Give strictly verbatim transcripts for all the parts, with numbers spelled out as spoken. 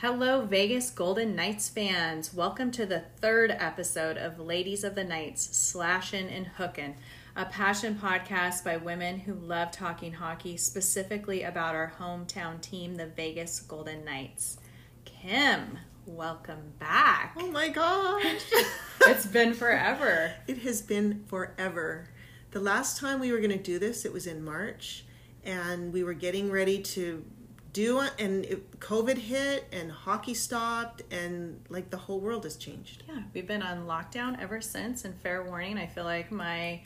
Hello, Vegas Golden Knights fans. Welcome to the third episode of Ladies of the Knights Slashin' and Hookin', a passion podcast by women who love talking hockey, specifically about our hometown team, the Vegas Golden Knights. Kim, welcome back. Oh my gosh. It's been forever. It has been forever. The last time we were going to do this, it was in March, and we were getting ready to do it, and it, COVID hit and hockey stopped, and like the whole world has changed. Yeah, we've been on lockdown ever since, and fair warning, I feel like my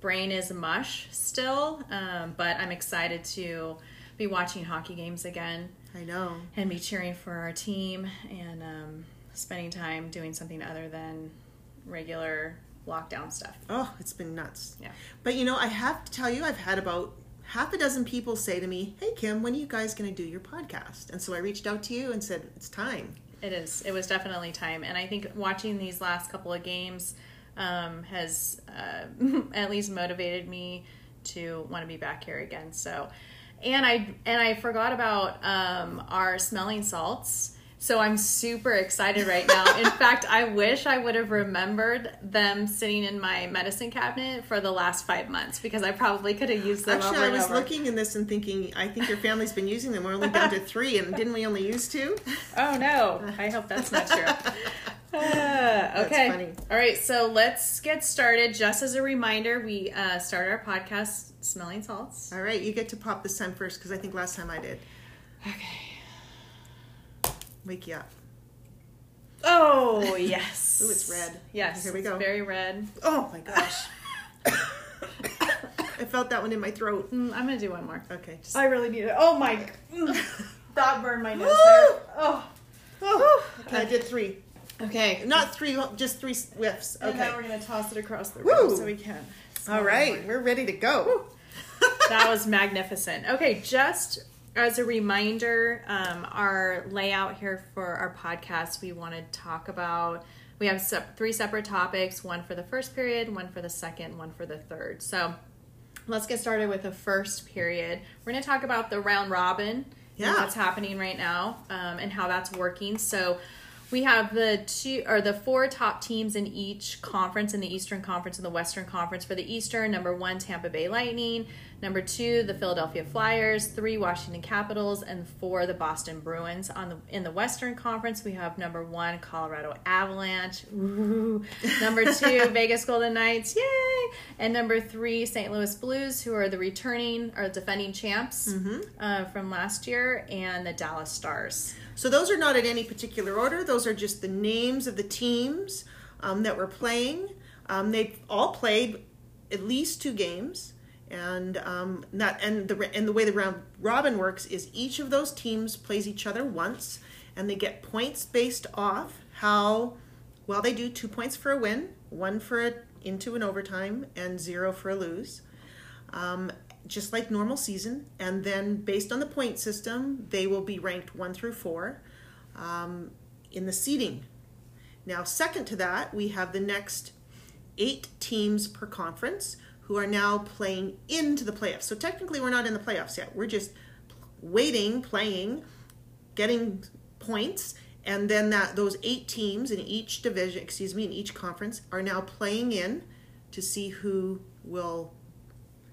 brain is mush still, um, but I'm excited to be watching hockey games again. I know. And be cheering for our team and um, spending time doing something other than regular lockdown stuff. Oh, it's been nuts. Yeah. But you know, I have to tell you, I've had about half a dozen people say to me, hey Kim, when are you guys going to do your podcast? And so I reached out to you and said, it's time. It is. It was definitely time. And I think watching these last couple of games um, has uh, at least motivated me to want to be back here again. So, and I, and I forgot about um, our smelling salts. So I'm super excited right now. In fact, I wish I would have remembered them sitting in my medicine cabinet for the last five months because I probably could have used them. Actually, over I was and over. looking in this and thinking, I think your family's been using them. We're only down to three, and didn't we only use two? Oh no! I hope that's not true. Uh, okay. That's funny. All right. So let's get started. Just as a reminder, we uh, start our podcast smelling salts. All right, you get to pop this time first because I think last time I did. Okay. Wake you up. Oh, yes. Ooh, it's red. Yes. Here we go. It's very red. Oh, my gosh. I felt that one in my throat. Mm, I'm going to do one more. Okay. Just... I really need it. Oh, my. That burned my nose there. Oh. Oh. Okay. I did three. Okay. Not three, just three whiffs. Okay. And now we're going to toss it across the room. Woo. So we can. All right. More. We're ready to go. That was magnificent. Okay. Just... As a reminder, um, our layout here for our podcast, we want to talk about, we have sep- three separate topics, one for the first period, one for the second, one for the third. So let's get started with the first period. We're going to talk about the round robin, yeah, that's happening right now, um, and how that's working. So we have the two or the four top teams in each conference, in the Eastern Conference and the Western Conference. For the Eastern, number one, Tampa Bay Lightning. Number two, the Philadelphia Flyers. Three, Washington Capitals. And four, the Boston Bruins. On the in the Western Conference, we have number one, Colorado Avalanche. Ooh. Number two, Vegas Golden Knights. Yay! And number three, Saint Louis Blues, who are the returning or defending champs mm-hmm. uh, from last year, and the Dallas Stars. So those are not in any particular order. Those are just the names of the teams um, that were playing. Um, they've all played at least two games. And um, that and the and the way the round robin works is each of those teams plays each other once, and they get points based off how well they do. Two points for a win, one for a into an overtime, and zero for a lose, um, just like normal season. And then based on the point system, they will be ranked one through four um, in the seeding. Now, second to that, we have the next eight teams per conference, who are now playing into the playoffs. So technically we're not in the playoffs yet. We're just waiting, playing, getting points, and then that those eight teams in each division, excuse me, in each conference are now playing in to see who will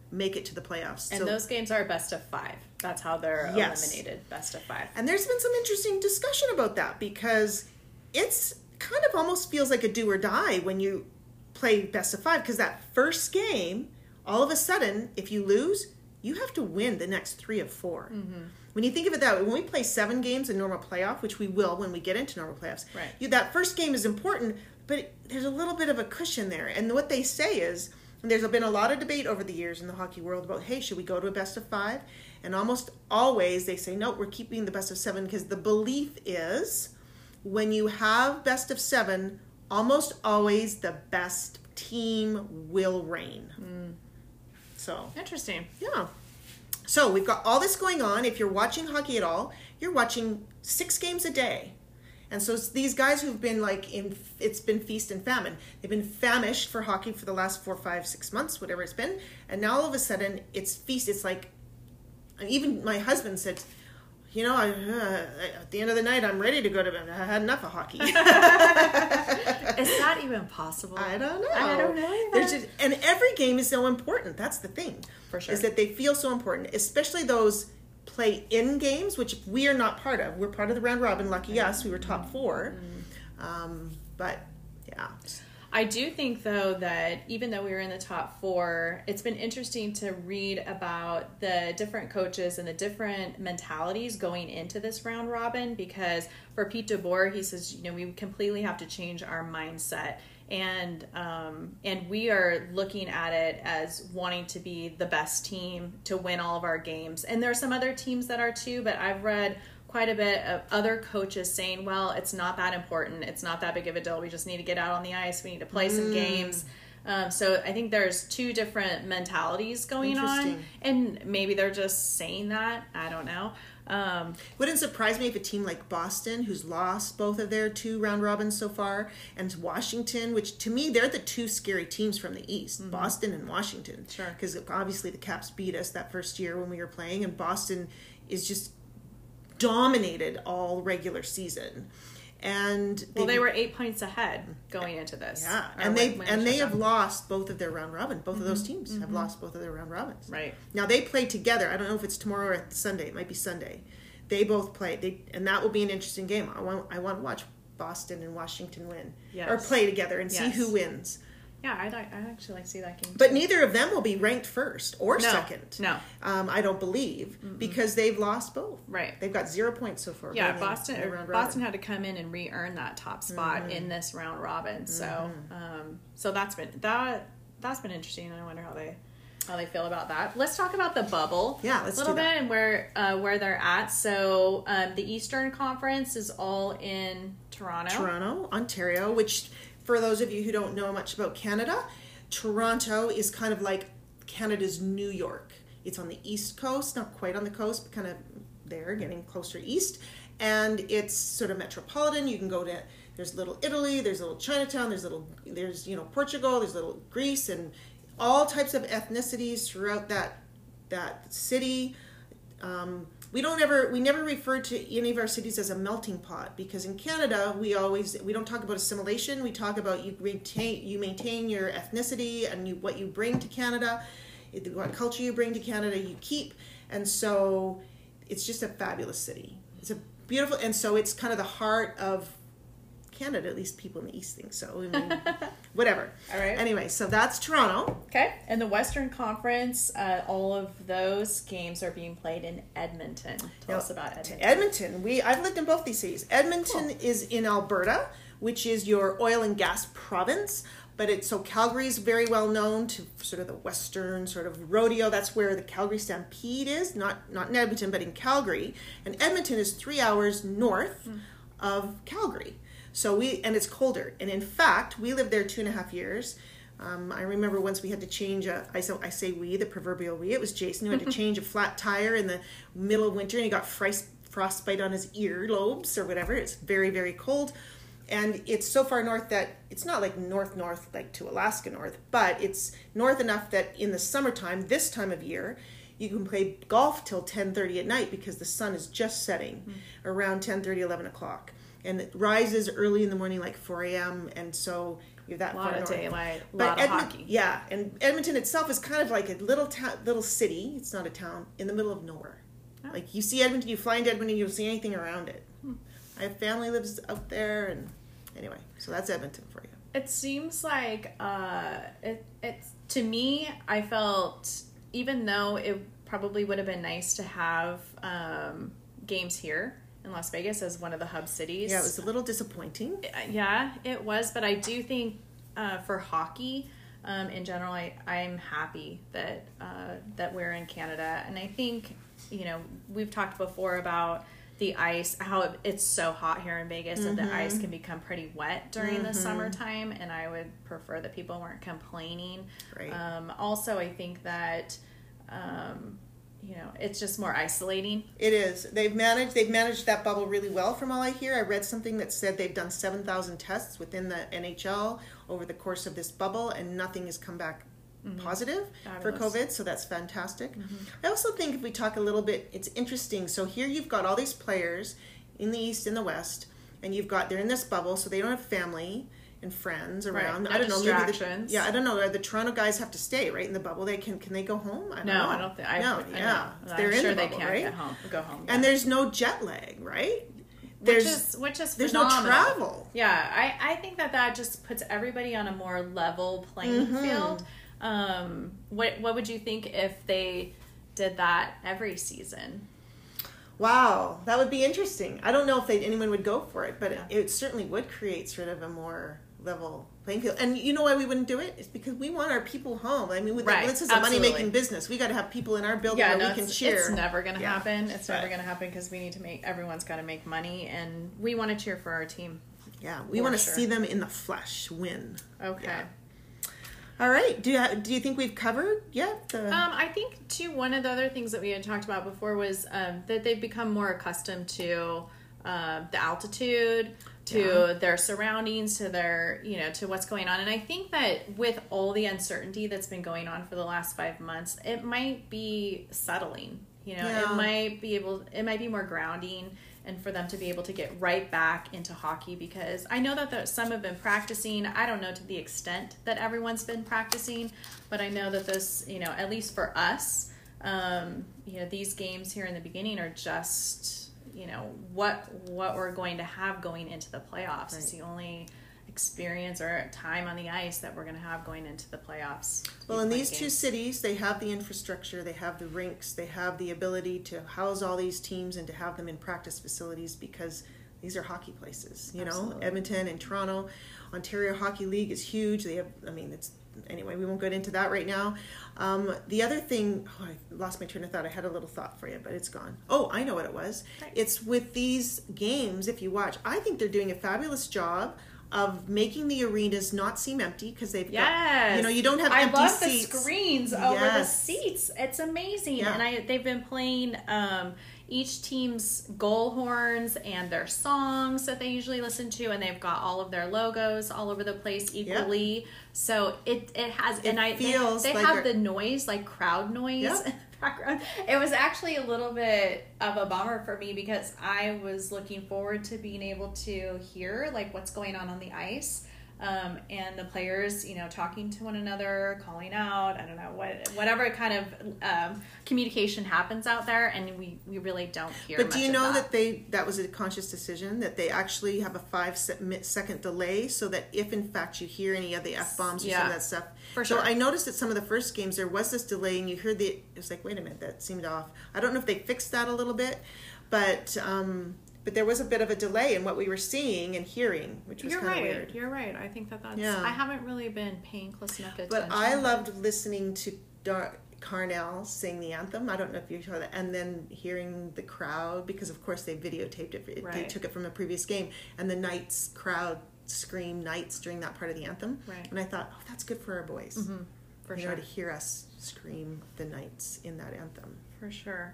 make it to the playoffs. And so, those games are best of five. That's how they're yes. eliminated, best of five. And there's been some interesting discussion about that because it's kind of almost feels like a do or die when you play best of five, because that first game, all of a sudden, if you lose, you have to win the next three of four. Mm-hmm. When you think of it that way, when we play seven games in normal playoff, which we will when we get into normal playoffs, right. you, that first game is important, but it, there's a little bit of a cushion there. And what they say is, and there's been a lot of debate over the years in the hockey world about, hey, should we go to a best of five? And almost always they say, no, we're keeping the best of seven, because the belief is when you have best of seven, almost always the best team will reign. Mm. So interesting. Yeah. So we've got all this going on. If you're watching hockey at all, you're watching six games a day. And so it's these guys who've been like, in, it's been feast and famine. They've been famished for hockey for the last four, five, six months, whatever it's been. And now all of a sudden it's feast. It's like, even my husband said, you know, I, uh, at the end of the night, I'm ready to go to bed. I had enough of hockey. Is that even possible? I don't know. I don't know. There's just, and every game is so important. That's the thing. For sure. Is that they feel so important, especially those play-in games, which we are not part of. We're part of the round robin. Lucky mm-hmm. us. We were top four. Mm-hmm. Um, but, yeah. I do think, though, that even though we were in the top four, it's been interesting to read about the different coaches and the different mentalities going into this round robin, because for Pete DeBoer, he says, you know, we completely have to change our mindset. And um, and we are looking at it as wanting to be the best team to win all of our games. And there are some other teams that are too, but I've read quite a bit of other coaches saying, well, it's not that important. It's not that big of a deal. We just need to get out on the ice. We need to play mm. some games. Um, so I think there's two different mentalities going on. And maybe they're just saying that. I don't know. Um, wouldn't surprise me if a team like Boston, who's lost both of their two round robins so far, and Washington, which to me, they're the two scary teams from the East, mm-hmm. Boston and Washington. Sure. Because obviously the Caps beat us that first year when we were playing, and Boston is just dominated all regular season. And they, well, they were eight points ahead going into this. Yeah, and they and they have lost both of their round robin. Both mm-hmm. of those teams mm-hmm. have lost both of their round robins. Right. Now they play together. I don't know if it's tomorrow or Sunday. It might be Sunday. They both play. They and that will be an interesting game. I want I want to watch Boston and Washington win yes. or play together and yes. see who wins. Yeah, I'd I actually like to see that game. But too. Neither of them will be ranked first or no, second. No, um, I don't believe mm-hmm. because they've lost both. Right, they've got zero points so far. Yeah, Boston. Round Boston robin. Had to come in and re-earn that top spot mm-hmm. in this round robin. So, mm-hmm. um, so that's been that that's been interesting. I wonder how they how they feel about that. Let's talk about the bubble. Yeah, let's a little do that. Bit and where uh, where they're at. So um, the Eastern Conference is all in Toronto, Toronto, Ontario, which. For those of you who don't know much about Canada, Toronto is kind of like Canada's New York. It's on the east coast, not quite on the coast, but kind of there, getting closer east. And it's sort of metropolitan. You can go to, there's Little Italy, there's Little Chinatown, there's little, there's, you know, Portugal, there's Little Greece, and all types of ethnicities throughout that, that city. Um, We don't ever, we never refer to any of our cities as a melting pot, because in Canada, we always, we don't talk about assimilation. We talk about you retain, you maintain your ethnicity and you, what you bring to Canada, what culture you bring to Canada, you keep. And so it's just a fabulous city. It's a beautiful, and so it's kind of the heart of Canada, at least people in the East think so. I mean, whatever. All right. Anyway, so that's Toronto. Okay. And the Western Conference, uh, all of those games are being played in Edmonton. Tell now, us about Edmonton. Edmonton. We I've lived in both these cities. Edmonton cool. is in Alberta, which is your oil and gas province. But it's so Calgary's very well known to sort of the Western sort of rodeo. That's where the Calgary Stampede is. Not not in Edmonton, but in Calgary. And Edmonton is three hours north mm. of Calgary. So we, and it's colder. And in fact, we lived there two and a half years. Um, I remember once we had to change a, I, so I say we, the proverbial we, it was Jason who had to change a flat tire in the middle of winter, and he got frost, frostbite on his earlobes or whatever. It's very, very cold. And it's so far north that it's not like north, north, like to Alaska north, but it's north enough that in the summertime, this time of year, you can play golf till ten thirty at night because the sun is just setting mm-hmm. around ten thirty, eleven o'clock. And it rises early in the morning, like four a.m., and so you're that far north. A lot of daylight, a lot of hockey. Yeah, and Edmonton itself is kind of like a little ta- little city. It's not a town in the middle of nowhere. Oh. Like you see Edmonton, you fly into Edmonton, you don't see anything around it. Hmm. I have family lives out there, and anyway, so that's Edmonton for you. It seems like uh, it. It's to me, I felt even though it probably would have been nice to have um, games here. In Las Vegas as one of the hub cities. Yeah, it was a little disappointing. Yeah, it was, but I do think uh, for hockey um, in general, I, I'm happy that uh, that we're in Canada. And I think, you know, we've talked before about the ice, how it, it's so hot here in Vegas mm-hmm. that the ice can become pretty wet during mm-hmm. the summertime, and I would prefer that people weren't complaining. Right. Um, also, I think that... Um, you know, it's just more isolating. It is. They've managed they've managed that bubble really well from all I hear. I read something that said they've done seven thousand tests within the N H L over the course of this bubble, and nothing has come back mm-hmm. positive Fabulous. for COVID, so that's fantastic. Mm-hmm. I also think if we talk a little bit, it's interesting. So here you've got all these players in the East and the West, and you've got, they're in this bubble, so they don't have family and friends around. Right. I don't know. Maybe the, yeah, I don't know. The Toronto guys have to stay right in the bubble. They can can they go home? I don't no, know. I don't think. I, no, I, yeah, I they're I'm in sure the bubble, they can't right? Get home, go home. Yeah. And there's no jet lag, right? There's which is, which is there's phenomenal. no travel. Yeah, I I think that that just puts everybody on a more level playing mm-hmm. field. Um, what what would you think if they did that every season? Wow, that would be interesting. I don't know if they'd, anyone would go for it, but yeah. it, it certainly would create sort of a more level playing field. And you know why we wouldn't do it? It's because we want our people home. I mean, with right. the, this is Absolutely. a money-making business. We got to have people in our building yeah, where no, we can it's, cheer. It's never going to yeah. happen. It's but. never going to happen because we need to make, everyone's got to make money, and we want to cheer for our team. Yeah, we want to sure. see them in the flesh win. Okay. Yeah. All right. Do you, do you think we've covered yet? The... Um, I think, too, one of the other things that we had talked about before was um, that they've become more accustomed to uh, the altitude, to yeah. their surroundings, to their, you know, to what's going on. And I think that with all the uncertainty that's been going on for the last five months, it might be settling, you know, yeah. it might be able, it might be more grounding, and for them to be able to get right back into hockey, because I know that the, some have been practicing. I don't know to the extent that everyone's been practicing, but I know that this, you know, at least for us, um, you know, these games here in the beginning are just, you know, what what we're going to have going into the playoffs. Right. It's the only experience or time on the ice that we're going to have going into the playoffs. Well, in these two cities, they have the infrastructure, they have the rinks, they have the ability to house all these teams and to have them in practice facilities, because these are hockey places, you know, Edmonton and Toronto. Ontario Hockey League is huge. They have, I mean, it's, anyway, we won't get into that right now. Um, the other thing, oh, I lost my train of thought. I had a little thought for you, but it's gone. Oh, I know what it was. Thanks. It's with these games, if you watch, I think they're doing a fabulous job of making the arenas not seem empty, because they've yes. got, you know, you don't have I empty seats. I love the screens yes. over the seats. It's amazing. Yeah. And I they've been playing um, each team's goal horns and their songs that they usually listen to, and they've got all of their logos all over the place equally. Yep. So it it has, it and I feels they, they like have the noise, like crowd noise. Yep. Background. It was actually a little bit of a bummer for me, because I was looking forward to being able to hear like what's going on on the ice, um, and the players, you know, talking to one another, calling out, I don't know, what, whatever kind of um, communication happens out there, and we, we really don't hear much of that. But do you know that they that was a conscious decision, that they actually have a five second delay, so that if in fact you hear any of the F-bombs or yeah. some of that stuff. For sure. So I noticed that some of the first games there was this delay, and you heard the, it was like, wait a minute, that seemed off. I don't know if they fixed that a little bit, but um, but there was a bit of a delay in what we were seeing and hearing, which was kind of weird. You're right. You're right. I think that that's, yeah. I haven't really been paying close enough attention. But I loved listening to Dar- Carnell sing the anthem. I don't know if you saw that. And then hearing the crowd, because of course they videotaped it. Right. They took it from a previous game, and the Knights crowd scream Knights during that part of the anthem, right. and I thought, oh, that's good for our boys, mm-hmm. for you sure know, to hear us scream the Knights in that anthem, for sure.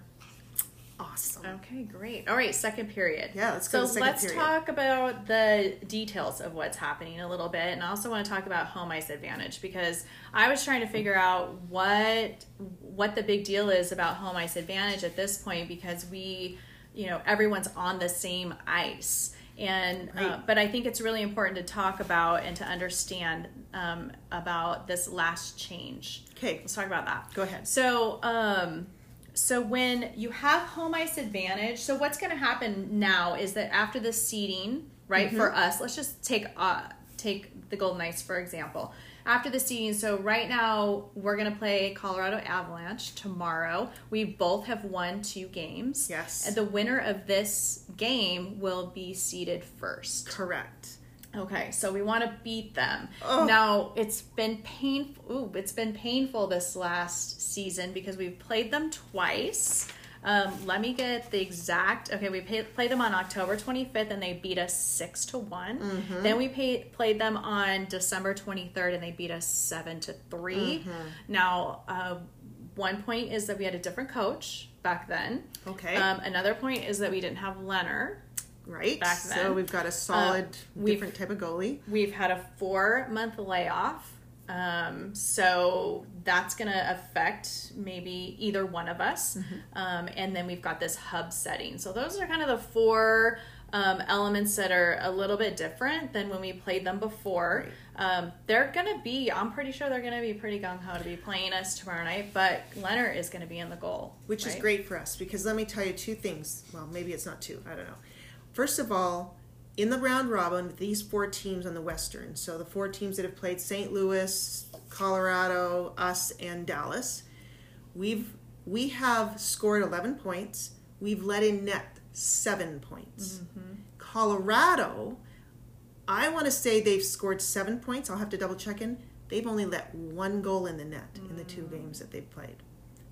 Awesome. Okay, great. All right, second period. Yeah, let's go. So to second let's period. talk about the details of what's happening a little bit, and I also want to talk about home ice advantage, because I was trying to figure out what what the big deal is about home ice advantage at this point, because we, you know, everyone's on the same ice. And right. uh, but I think it's really important to talk about and to understand um, about this last change. Okay, let's talk about that. Go ahead. So, um, so when you have home ice advantage, so what's going to happen now is that after the seeding, right? Mm-hmm. For us, let's just take uh, take the Golden Knights for example. After the seeding, so right now we're going to play Colorado Avalanche tomorrow. We both have won two games. Yes. And the winner of this game will be seeded first. Correct. Okay, so we want to beat them. Oh. Now, it's been painful. Ooh, it's been painful this last season, because we've played them twice. Um, let me get the exact. Okay, we pay, played them on October twenty-fifth, and they beat us six to one. Mm-hmm. Then we pay, played them on December twenty-third, and they beat us seven to three. Mm-hmm. Now, uh, one point is that we had a different coach back then. Okay. Um, another point is that we didn't have Leonard. Right. Back then. So we've got a solid um, different type of goalie. We've had a four month layoff. Um, so that's going to affect maybe either one of us. Mm-hmm. Um, and then we've got this hub setting. So those are kind of the four um, elements that are a little bit different than when we played them before. Right. Um, they're going to be, I'm pretty sure they're going to be pretty gung-ho to be playing us tomorrow night, but Leonard is going to be in the goal. Which right? is great for us, because let me tell you two things. Well, maybe it's not two. I don't know. First of all, in the round robin, these four teams on the Western, so the four teams that have played Saint Louis, Colorado, us, and Dallas, we've we have scored eleven points. We've let in net seven points. Mm-hmm. Colorado, I want to say they've scored seven points. I'll have to double check in. They've only let one goal in the net mm. in the two games that they've played.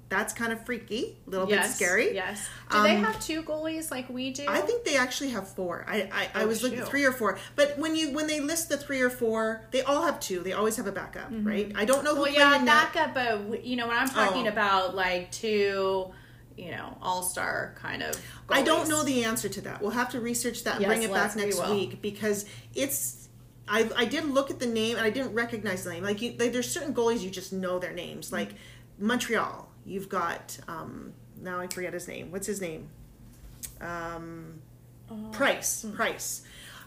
That's kind of freaky, a little yes, bit scary. Yes. Do um, they have two goalies like we do? I think they actually have four. I I, oh, I was shoot. looking three or four. But when you when they list the three or four, they all have two. They always have a backup, mm-hmm. right? I don't know who well, played yeah, in backup, that. But you know when I'm talking oh. about like two, you know, all-star kind of goalies. I don't know the answer to that. We'll have to research that and yes, bring it back next we week because it's I I did look at the name and I didn't recognize the name. Like, you, like there's certain goalies you just know their names. Like Montreal. You've got, um, now I forget his name. What's his name? Um, oh. Price. Price.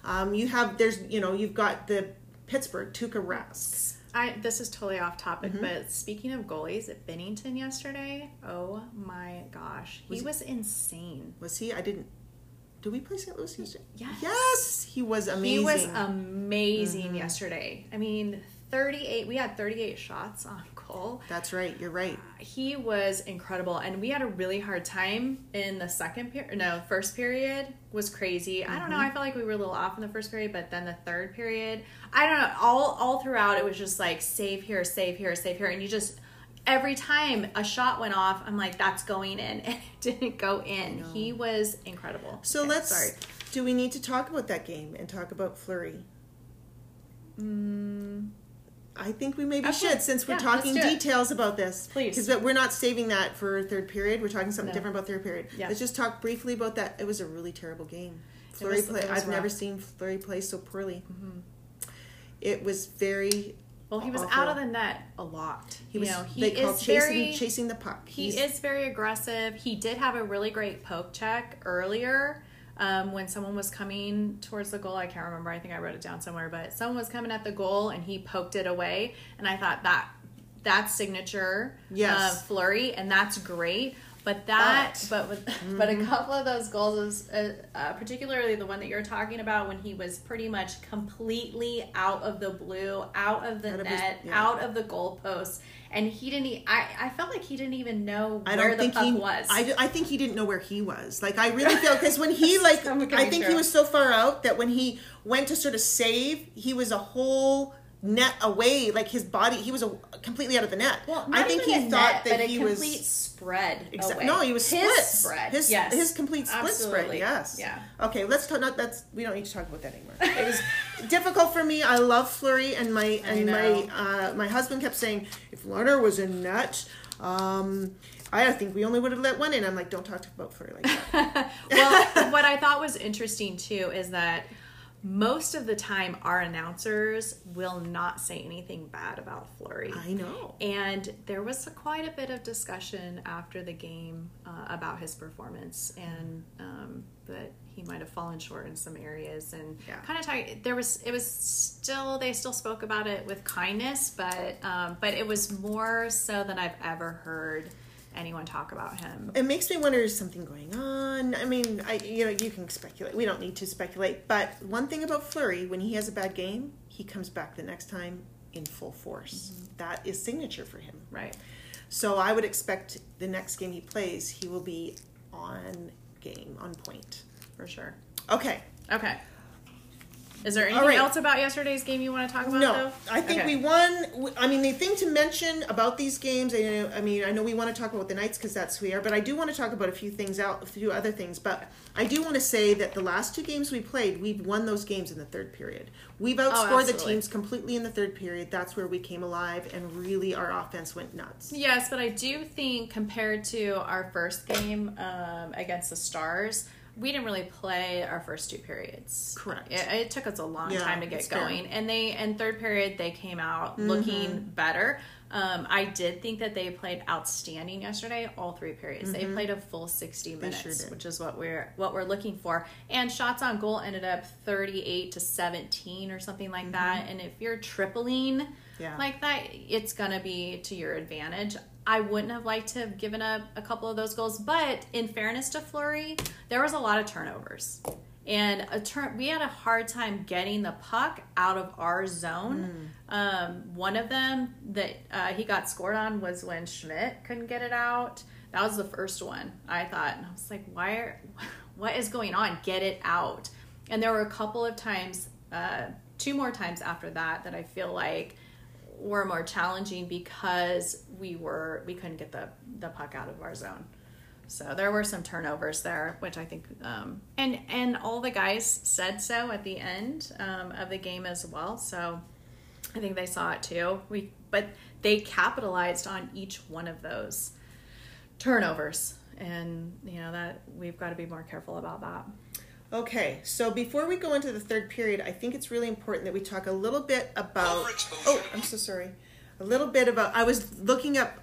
Um, you have, there's, you know, you've got the Pittsburgh, Tuukka Rask. I, this is totally off topic, mm-hmm. but speaking of goalies at Binnington yesterday, oh my gosh. He was, was he, insane. Was he? I didn't. Did we play Saint Louis yesterday? Yes. Yes. He was amazing. He was amazing mm-hmm. yesterday. I mean, thirty-eight. We had thirty-eight shots on goal. That's right. You're right. Uh, he was incredible, and we had a really hard time in the second period. No, first period was crazy. Mm-hmm. I don't know. I felt like we were a little off in the first period, but then the third period, I don't know. All all throughout, it was just like save here, save here, save here, and you just every time a shot went off, I'm like, that's going in, and it didn't go in. He was incredible. So okay, let's. Sorry. Do we need to talk about that game and talk about Fleury? Mm. I think we maybe Absolutely. should, since we're yeah, talking details about this. Please. Because we're not saving that for third period. We're talking something no. different about third period. Yeah. Let's just talk briefly about that. It was a really terrible game. Fleury play. I've rough. never seen Fleury play so poorly. Mm-hmm. It was very Well, he was awful. out of the net a lot. He was, you know, he they is chasing, very, chasing the puck. He He's, is very aggressive. He did have a really great poke check earlier. Um, when someone was coming towards the goal, I can't remember. I think I wrote it down somewhere, but someone was coming at the goal and he poked it away. And I thought that that's signature yes. uh, Fleury, and that's great. But that, but but, with, mm-hmm. but a couple of those goals, was, uh, uh, particularly the one that you're talking about, when he was pretty much completely out of the blue, out of the out net, of his, yeah. out of the goalpost, and he didn't. E- I I felt like he didn't even know where I don't the think puck he, was. I, I think he didn't know where he was. Like I really feel because when he like I think true. he was so far out that when he went to sort of save, he was a whole net away, like his body, he was a, completely out of the net. Well, not I think even he a thought net, that but a he complete was complete spread. Exactly. No, he was his split. Spread. His yes. his complete split Absolutely. spread. Yes. Yeah. Okay. Let's talk. Not that's we don't need to talk about that anymore. It was difficult for me. I love Fleury, and my and my uh, my husband kept saying if Leonard was in net, um, I think we only would have let one in. I'm like, don't talk about Fleury like that. Well, what I thought was interesting too is that most of the time, our announcers will not say anything bad about Fleury. I know. And there was a, quite a bit of discussion after the game uh, about his performance and um, that he might have fallen short in some areas. And yeah. kind of talk, there was it was still they still spoke about it with kindness, but um, but it was more so than I've ever heard anyone talk about him. It makes me wonder, is something going on? I mean, I you know, you can speculate. We don't need to speculate. But one thing about Fleury, when he has a bad game, he comes back the next time in full force. Mm-hmm. That is signature for him. Right. So I would expect the next game he plays, he will be on game, on point. For sure. Okay. Okay. Is there anything right. else about yesterday's game you want to talk about, no, though? No. I think okay. we won. I mean, the thing to mention about these games, I, know, I mean, I know we want to talk about the Knights because that's who we are, but I do want to talk about a few things out, a few other things. But I do want to say that the last two games we played, we've won those games in the third period. We've outscored oh, the teams completely in the third period. That's where we came alive, and really our offense went nuts. Yes, but I do think compared to our first game um, against the Stars, we didn't really play our first two periods. Correct. It, it took us a long yeah, time to get going. Fair. And they and third period, they came out mm-hmm. looking better. Um, I did think that they played outstanding yesterday, all three periods. Mm-hmm. They played a full sixty minutes, they sure did. Which is what we're what we're looking for. And shots on goal ended up thirty-eight to seventeen or something like mm-hmm. that. And if you're tripling yeah. like that, it's going to be to your advantage. I wouldn't have liked to have given up a couple of those goals, but in fairness to Fleury, there was a lot of turnovers. And a turn, we had a hard time getting the puck out of our zone. Mm. Um, one of them that uh, he got scored on was when Schmidt couldn't get it out. That was the first one, I thought. And I was like, why are, what is going on? Get it out. And there were a couple of times, uh, two more times after that, that I feel like were more challenging because we were we couldn't get the, the puck out of our zone. So there were some turnovers there, which I think, um, and and all the guys said so at the end um, of the game as well. So I think they saw it too. We but they capitalized on each one of those turnovers, and you know that we've got to be more careful about that. Okay, so before we go into the third period, I think it's really important that we talk a little bit about. Oh, I'm so sorry. A little bit about. I was looking up.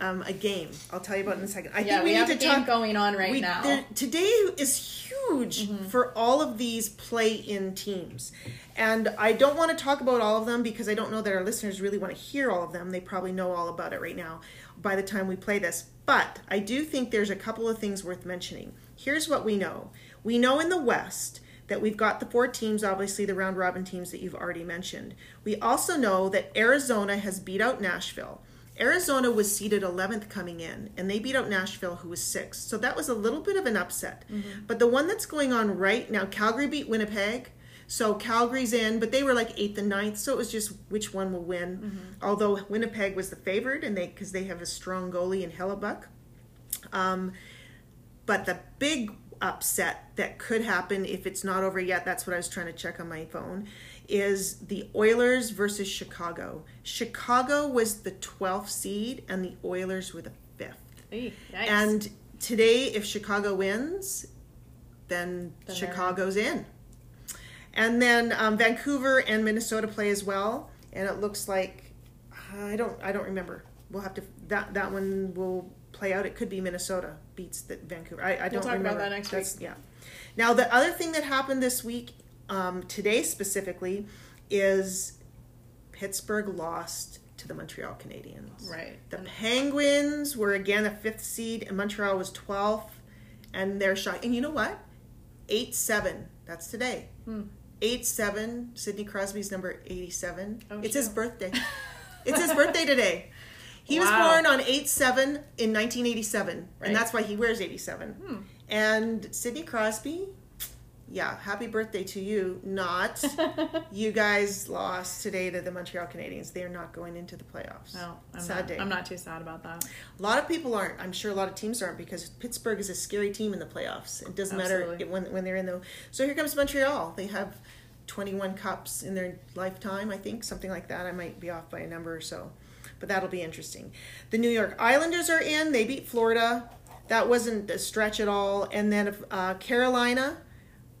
Um, a game. I'll tell you about in a second. I yeah, think we, we have need to a game talk, going on right we, now. There, today is huge mm-hmm. for all of these play-in teams. And I don't want to talk about all of them because I don't know that our listeners really want to hear all of them. They probably know all about it right now by the time we play this. But I do think there's a couple of things worth mentioning. Here's what we know. We know in the West that we've got the four teams, obviously the round-robin teams that you've already mentioned. We also know that Arizona has beat out Nashville. Arizona was seeded eleventh coming in, and they beat out Nashville, who was sixth. So that was a little bit of an upset. Mm-hmm. But the one that's going on right now, Calgary beat Winnipeg. So Calgary's in, but they were like eighth and ninth. So it was just which one will win. Mm-hmm. Although Winnipeg was the favorite, and they because they have a strong goalie in Hellebuck. Um, but the big upset that could happen if it's not over yet, that's what I was trying to check on my phone, is the Oilers versus Chicago. Chicago was the twelfth seed and the Oilers were the fifth. Hey, nice. And today, if Chicago wins, then the Chicago's in. And then um, Vancouver and Minnesota play as well. And it looks like I don't I don't remember. We'll have to that that one will play out. It could be Minnesota beats the Vancouver. I, I we'll don't talk remember. About that next That's, week. Yeah. Now the other thing that happened this week. Um, today specifically is Pittsburgh lost to the Montreal Canadiens. Right. The Penguins were again a fifth seed, and Montreal was twelfth, and they're shot. And you know what? eight seven. That's today. Hmm. eight seven. Sidney Crosby's number eighty-seven. Oh, it's sure. his birthday. It's his birthday today. He wow. was born on eight seven in nineteen eighty-seven, right. and that's why he wears eighty-seven. Hmm. And Sidney Crosby... Yeah, happy birthday to you. Not you guys lost today to the Montreal Canadiens. They are not going into the playoffs. No, I'm sad not, day. I'm not too sad about that. A lot of people aren't. I'm sure a lot of teams aren't because Pittsburgh is a scary team in the playoffs. It doesn't Absolutely. matter when when they're in though. So here comes Montreal. They have twenty-one cups in their lifetime, I think, something like that. I might be off by a number or so, but that'll be interesting. The New York Islanders are in. They beat Florida. That wasn't a stretch at all. And then uh, Carolina.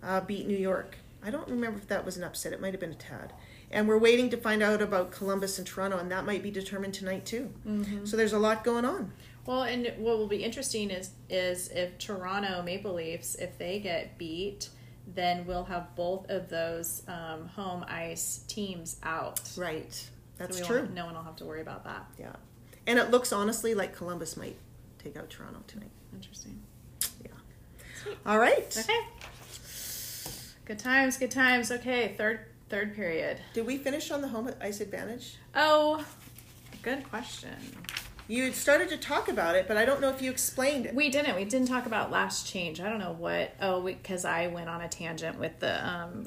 Uh, beat New York. I don't remember if that was an upset. It might have been a tad. And we're waiting to find out about Columbus and Toronto, and that might be determined tonight too. Mm-hmm. So there's a lot going on. Well, and what will be interesting is is if Toronto Maple Leafs, if they get beat, then we'll have both of those um, home ice teams out. Right. That's so true. No one will have to worry about that. Yeah. And it looks honestly like Columbus might take out Toronto tonight. Interesting. Yeah. Sweet. All right. Okay. Good times, good times. Okay, third third period. Did we finish on the home ice advantage? Oh, good question. You started to talk about it, but I don't know if you explained it. We didn't. We didn't talk about last change. I don't know what. Oh, because I went on a tangent with the um,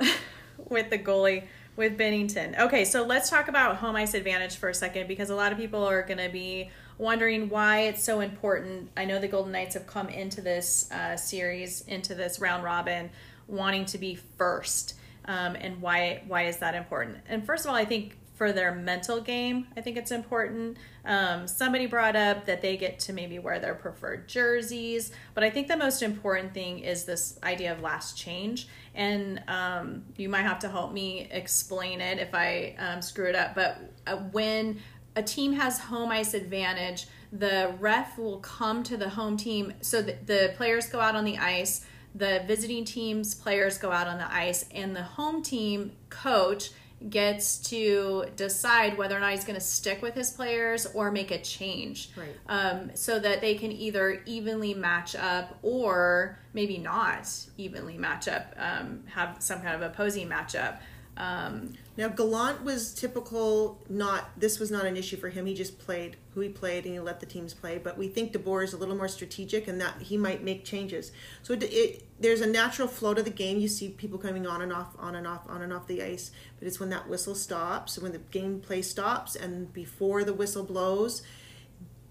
with the goalie with Binnington. Okay, so let's talk about home ice advantage for a second because a lot of people are going to be wondering why it's so important. I know the Golden Knights have come into this uh, series, into this round robin, wanting to be first, um, and why why is that important? And first of all, I think for their mental game. I think it's important. Um, somebody brought up that they get to maybe wear their preferred jerseys, but I think the most important thing is this idea of last change. And um, you might have to help me explain it if I um, screw it up, but uh, when a team has home ice advantage, the ref will come to the home team, so that the players go out on the ice, the visiting team's players go out on the ice, and the home team coach gets to decide whether or not he's going to stick with his players or make a change, right. um, so that they can either evenly match up or maybe not evenly match up, um, have some kind of opposing matchup. Um, now Gallant was typical, not, this was not an issue for him. He just played who he played and he let the teams play, but we think DeBoer is a little more strategic and that he might make changes. So it, it, there's a natural flow to the game. You see people coming on and off, on and off, on and off the ice, but it's when that whistle stops, when the game play stops and before the whistle blows,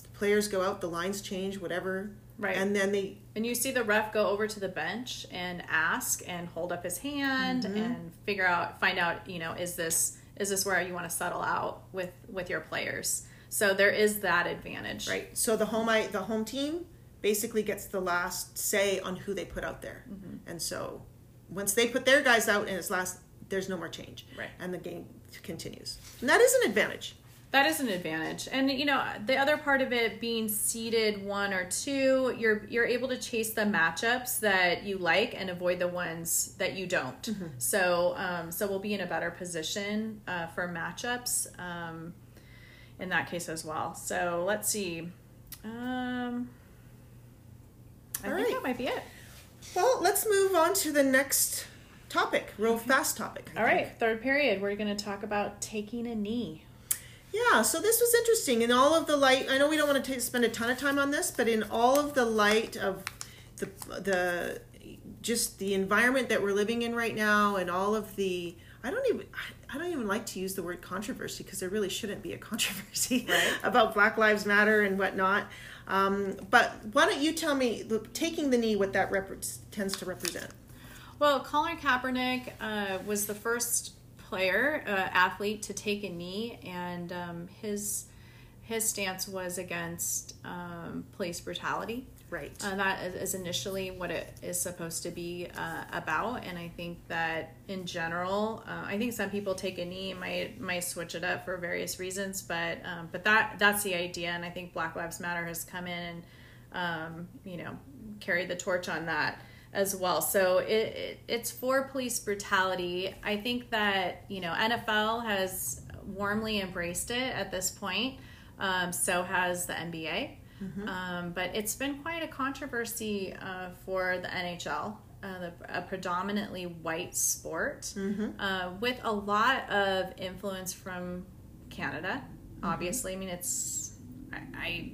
the players go out, the lines change, whatever. Right. And then they, and you see the ref go over to the bench and ask and hold up his hand, mm-hmm. and figure out, find out, you know, is this, is this where you want to settle out with, with your players? So there is that advantage. Right. So the home, I, the home team basically gets the last say on who they put out there. Mm-hmm. And so once they put their guys out and it's last, there's no more change. Right. And the game continues. And that is an advantage. That is an advantage. And, you know, the other part of it being seeded one or two, you're you're able to chase the matchups that you like and avoid the ones that you don't. Mm-hmm. So um, so we'll be in a better position uh, for matchups um, in that case as well. So let's see. Um, I All think right. that might be it. Well, let's move on to the next topic, real okay. fast topic. I All think. right, third period. We're going to talk about taking a knee. Yeah, so this was interesting. In all of the light, I know we don't want to t- spend a ton of time on this, but in all of the light of the the just the environment that we're living in right now, and all of the, I don't even I don't even like to use the word controversy because there really shouldn't be a controversy, right. about Black Lives Matter and whatnot. Um, but why don't you tell me the, taking the knee, what that rep- tends to represent? Well, Colin Kaepernick uh, was the first player, uh, athlete to take a knee, and um, his his stance was against um, police brutality. Right. Uh, that is initially what it is supposed to be uh, about, and I think that in general, uh, I think some people take a knee and might might switch it up for various reasons, but um, but that that's the idea, and I think Black Lives Matter has come in and um, you know carried the torch on that as well. So it, it it's for police brutality. I think that, you know, N F L has warmly embraced it at this point. Um, so has the N B A. Mm-hmm. Um, but it's been quite a controversy uh, for the N H L, uh, the, a predominantly white sport, mm-hmm. uh, with a lot of influence from Canada, mm-hmm. obviously. I mean, it's... I... I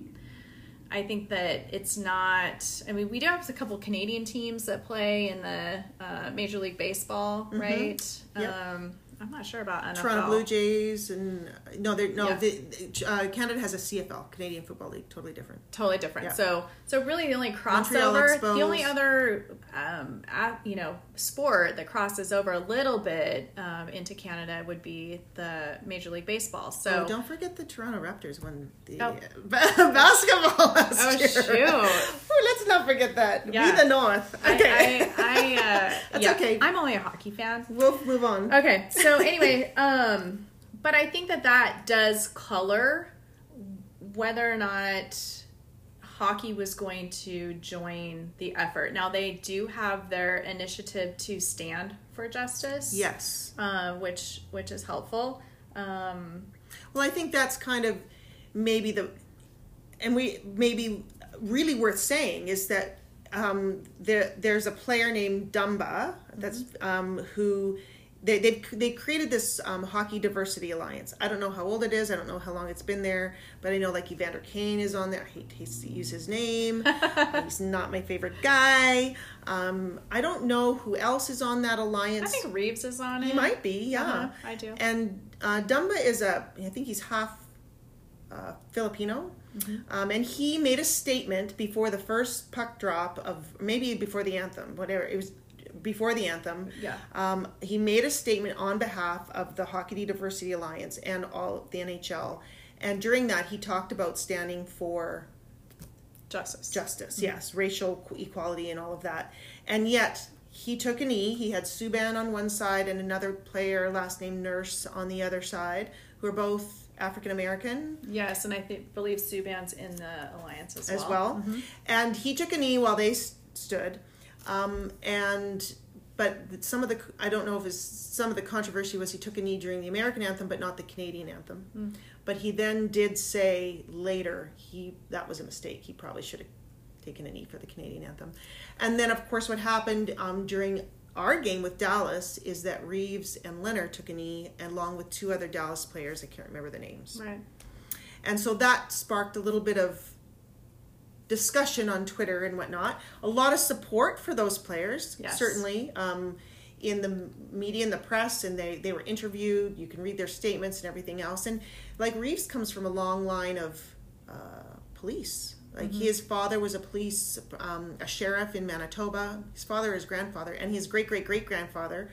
I think that it's not, I mean, we do have a couple Canadian teams that play in the uh, Major League Baseball, mm-hmm. right? Yep. Um, I'm not sure about N F L. Toronto Blue Jays and, no, no yeah. the, uh, Canada has a C F L, Canadian Football League, totally different. Totally different. Yeah. So so really the only crossover, the only other, um, you know, sport that crosses over a little bit um, into Canada would be the Major League Baseball. So oh, don't forget the Toronto Raptors won the oh. basketball last oh, year. Oh, shoot. Ooh, let's not forget that. Yeah. We the North. Okay. I, I, I, uh, That's yeah. okay. I'm only a hockey fan. We'll move on. Okay. So So anyway, um, but I think that that does color whether or not hockey was going to join the effort. Now, they do have their initiative to stand for justice. Yes. Uh, which which is helpful. Um, well, I think that's kind of maybe the, and we maybe really worth saying is that um, there there's a player named Dumba that's um, who. They they they created this um, Hockey Diversity Alliance. I don't know how old it is. I don't know how long it's been there. But I know like Evander Kane is on there. I hate, hate to use his name. He's not my favorite guy. Um, I don't know who else is on that alliance. I think Reeves is on it. He might be, yeah. Uh-huh, I do. And uh, Dumba is a, I think he's half uh, Filipino. Mm-hmm. Um, and he made a statement before the first puck drop of, maybe before the anthem, whatever. It was before the anthem. Yeah. Um, he made a statement on behalf of the Hockey Diversity Alliance and all of the N H L. And during that, he talked about standing for justice. Justice, yes, mm-hmm. racial equality and all of that. And yet he took a knee. He had Subban on one side and another player, last name Nurse, on the other side, who are both African American. Yes, and I think believe Subban's in the alliance as well. As well. Mm-hmm. And he took a knee while they s- stood. Um, and but some of the I don't know if his, some of the controversy was he took a knee during the American anthem but not the Canadian anthem. Mm. But he then did say later he that was a mistake. He probably should have taken a knee for the Canadian anthem. And then of course what happened um, during our game with Dallas is that Reeves and Leonard took a knee along with two other Dallas players. I can't remember the names. Right. And so that sparked a little bit of discussion on Twitter and whatnot. A lot of support for those players, yes. certainly, um, in the media and the press, and they, they were interviewed. You can read their statements and everything else. And like Reeves comes from a long line of uh, police. Like mm-hmm. his father was a police, um, a sheriff in Manitoba. His father, his grandfather, and his great great great grandfather,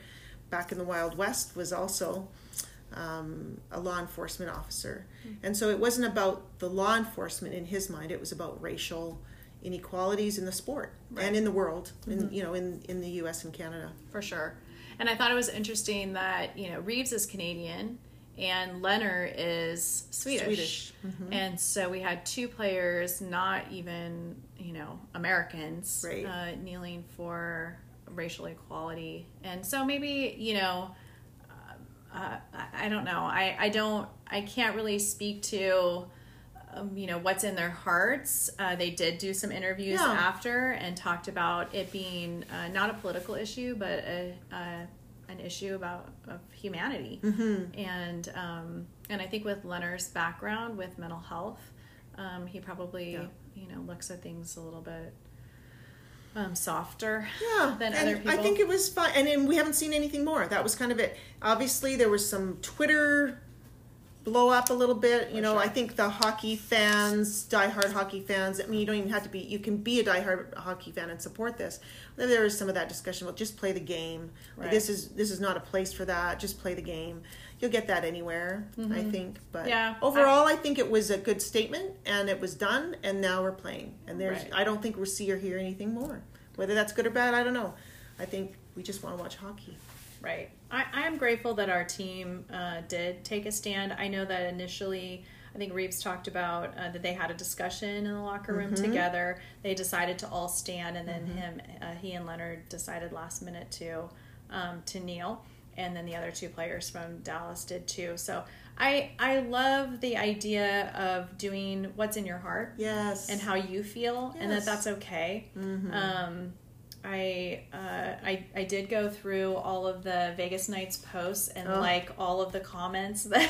back in the Wild West, was also um, a law enforcement officer. Mm-hmm. And so it wasn't about the law enforcement in his mind; it was about racial inequalities in the sport right. and in the world, mm-hmm. in, you know, in in the U S and Canada for sure. And I thought it was interesting that you know Reeves is Canadian. And Leonard is Swedish, Swedish. Mm-hmm. And so we had two players, not even you know Americans, right. uh, kneeling for racial equality. And so maybe you know, uh, uh, I don't know. I, I don't. I can't really speak to um, you know what's in their hearts. Uh, they did do some interviews yeah. after and talked about it being uh, not a political issue, but a. a an issue about of humanity mm-hmm. and um and I think with Leonard's background with mental health um he probably yeah. you know looks at things a little bit um softer yeah. than and other people. I think it was fun and then we haven't seen anything more. That was kind of it. Obviously there was some Twitter blow up a little bit, you For know sure. I think the hockey fans, diehard hockey fans, I mean you don't even have to be, you can be a diehard hockey fan and support this. There was some of that discussion, well just play the game, right. like, this is this is not a place for that, just play the game, you'll get that anywhere. Mm-hmm. I think but yeah, overall I, I think it was a good statement and it was done and now we're playing and there's right. I don't think we'll see or hear anything more, whether that's good or bad I don't know. I think we just want to watch hockey. Right. I, I am grateful that our team uh, did take a stand. I know that initially, I think Reeves talked about uh, that they had a discussion in the locker room mm-hmm. together. They decided to all stand, and then mm-hmm. him, uh, he and Leonard decided last minute to um, to kneel, and then the other two players from Dallas did too. So I I love the idea of doing what's in your heart, yes, and how you feel, yes. and that that's okay. Mm-hmm. Um, I, uh, I I did go through all of the Vegas Knights posts and oh. like all of the comments that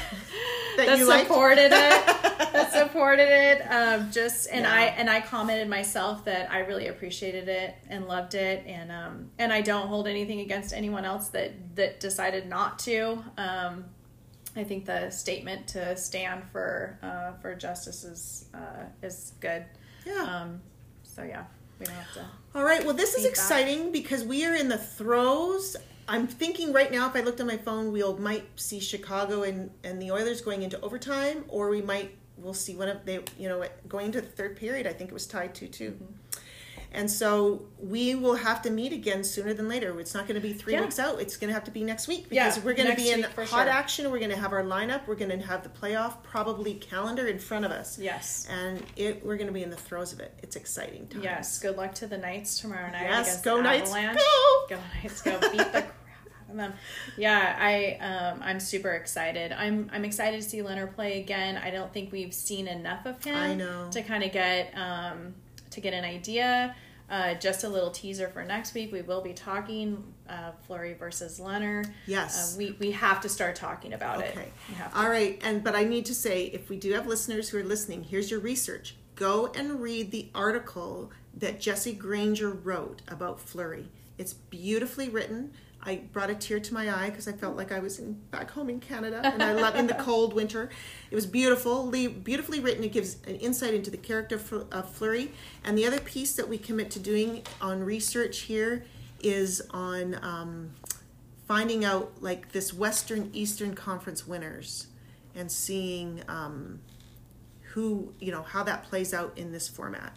that, that supported it, that supported it. Um, just and yeah. I and I commented myself that I really appreciated it and loved it, and um and I don't hold anything against anyone else that that decided not to. Um, I think the statement to stand for uh, for justice is uh, is good. Yeah. Um, so yeah. We don't have to All right. Well, this is exciting that. Because we are in the throes. I'm thinking right now, if I looked at my phone, we we'll, might see Chicago and, and the Oilers going into overtime, or we might we'll see one of they you know going into the third period. I think it was tied two two, mm-hmm. and so we will have to meet again sooner than later. It's not going to be three yeah. weeks out. It's going to have to be next week because yeah, we're going to be in hot sure. action. We're going to have our lineup. We're going to have the playoff probably calendar in front of us. Yes, and it we're going to be in the throes of it. It's exciting times. Yes, good luck to the Knights tomorrow night. Yes, go Knights, go! Go Knights, go! Beat the crap out of them. Yeah, I um, I'm super excited. I'm I'm excited to see Leonard play again. I don't think we've seen enough of him. I know. To kind of get um to get an idea. Uh, just a little teaser for next week. We will be talking uh, Fleury versus Leonard. Yes, uh, we we have to start talking about okay. it. Okay. All right, and but I need to say, if we do have listeners who are listening, here's your research. Go and read the article that Jesse Granger wrote about Fleury. It's beautifully written. I brought a tear to my eye because I felt like I was in, back home in Canada, and I love in the cold winter. It was beautifully, beautifully written. It gives an insight into the character of Fleury. And the other piece that we commit to doing on research here is on um, finding out like this Western Eastern Conference winners and seeing um, who, you know, how that plays out in this format.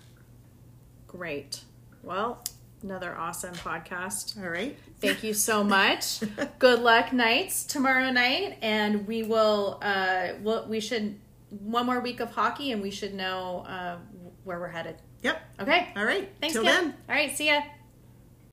Great. Well, another awesome podcast. All right. Thank you so much. Good luck, Knights, tomorrow night. And we will, uh, we'll, we should, one more week of hockey and we should know uh, where we're headed. Yep. Okay. All right. Thanks, Till then. All right. See ya.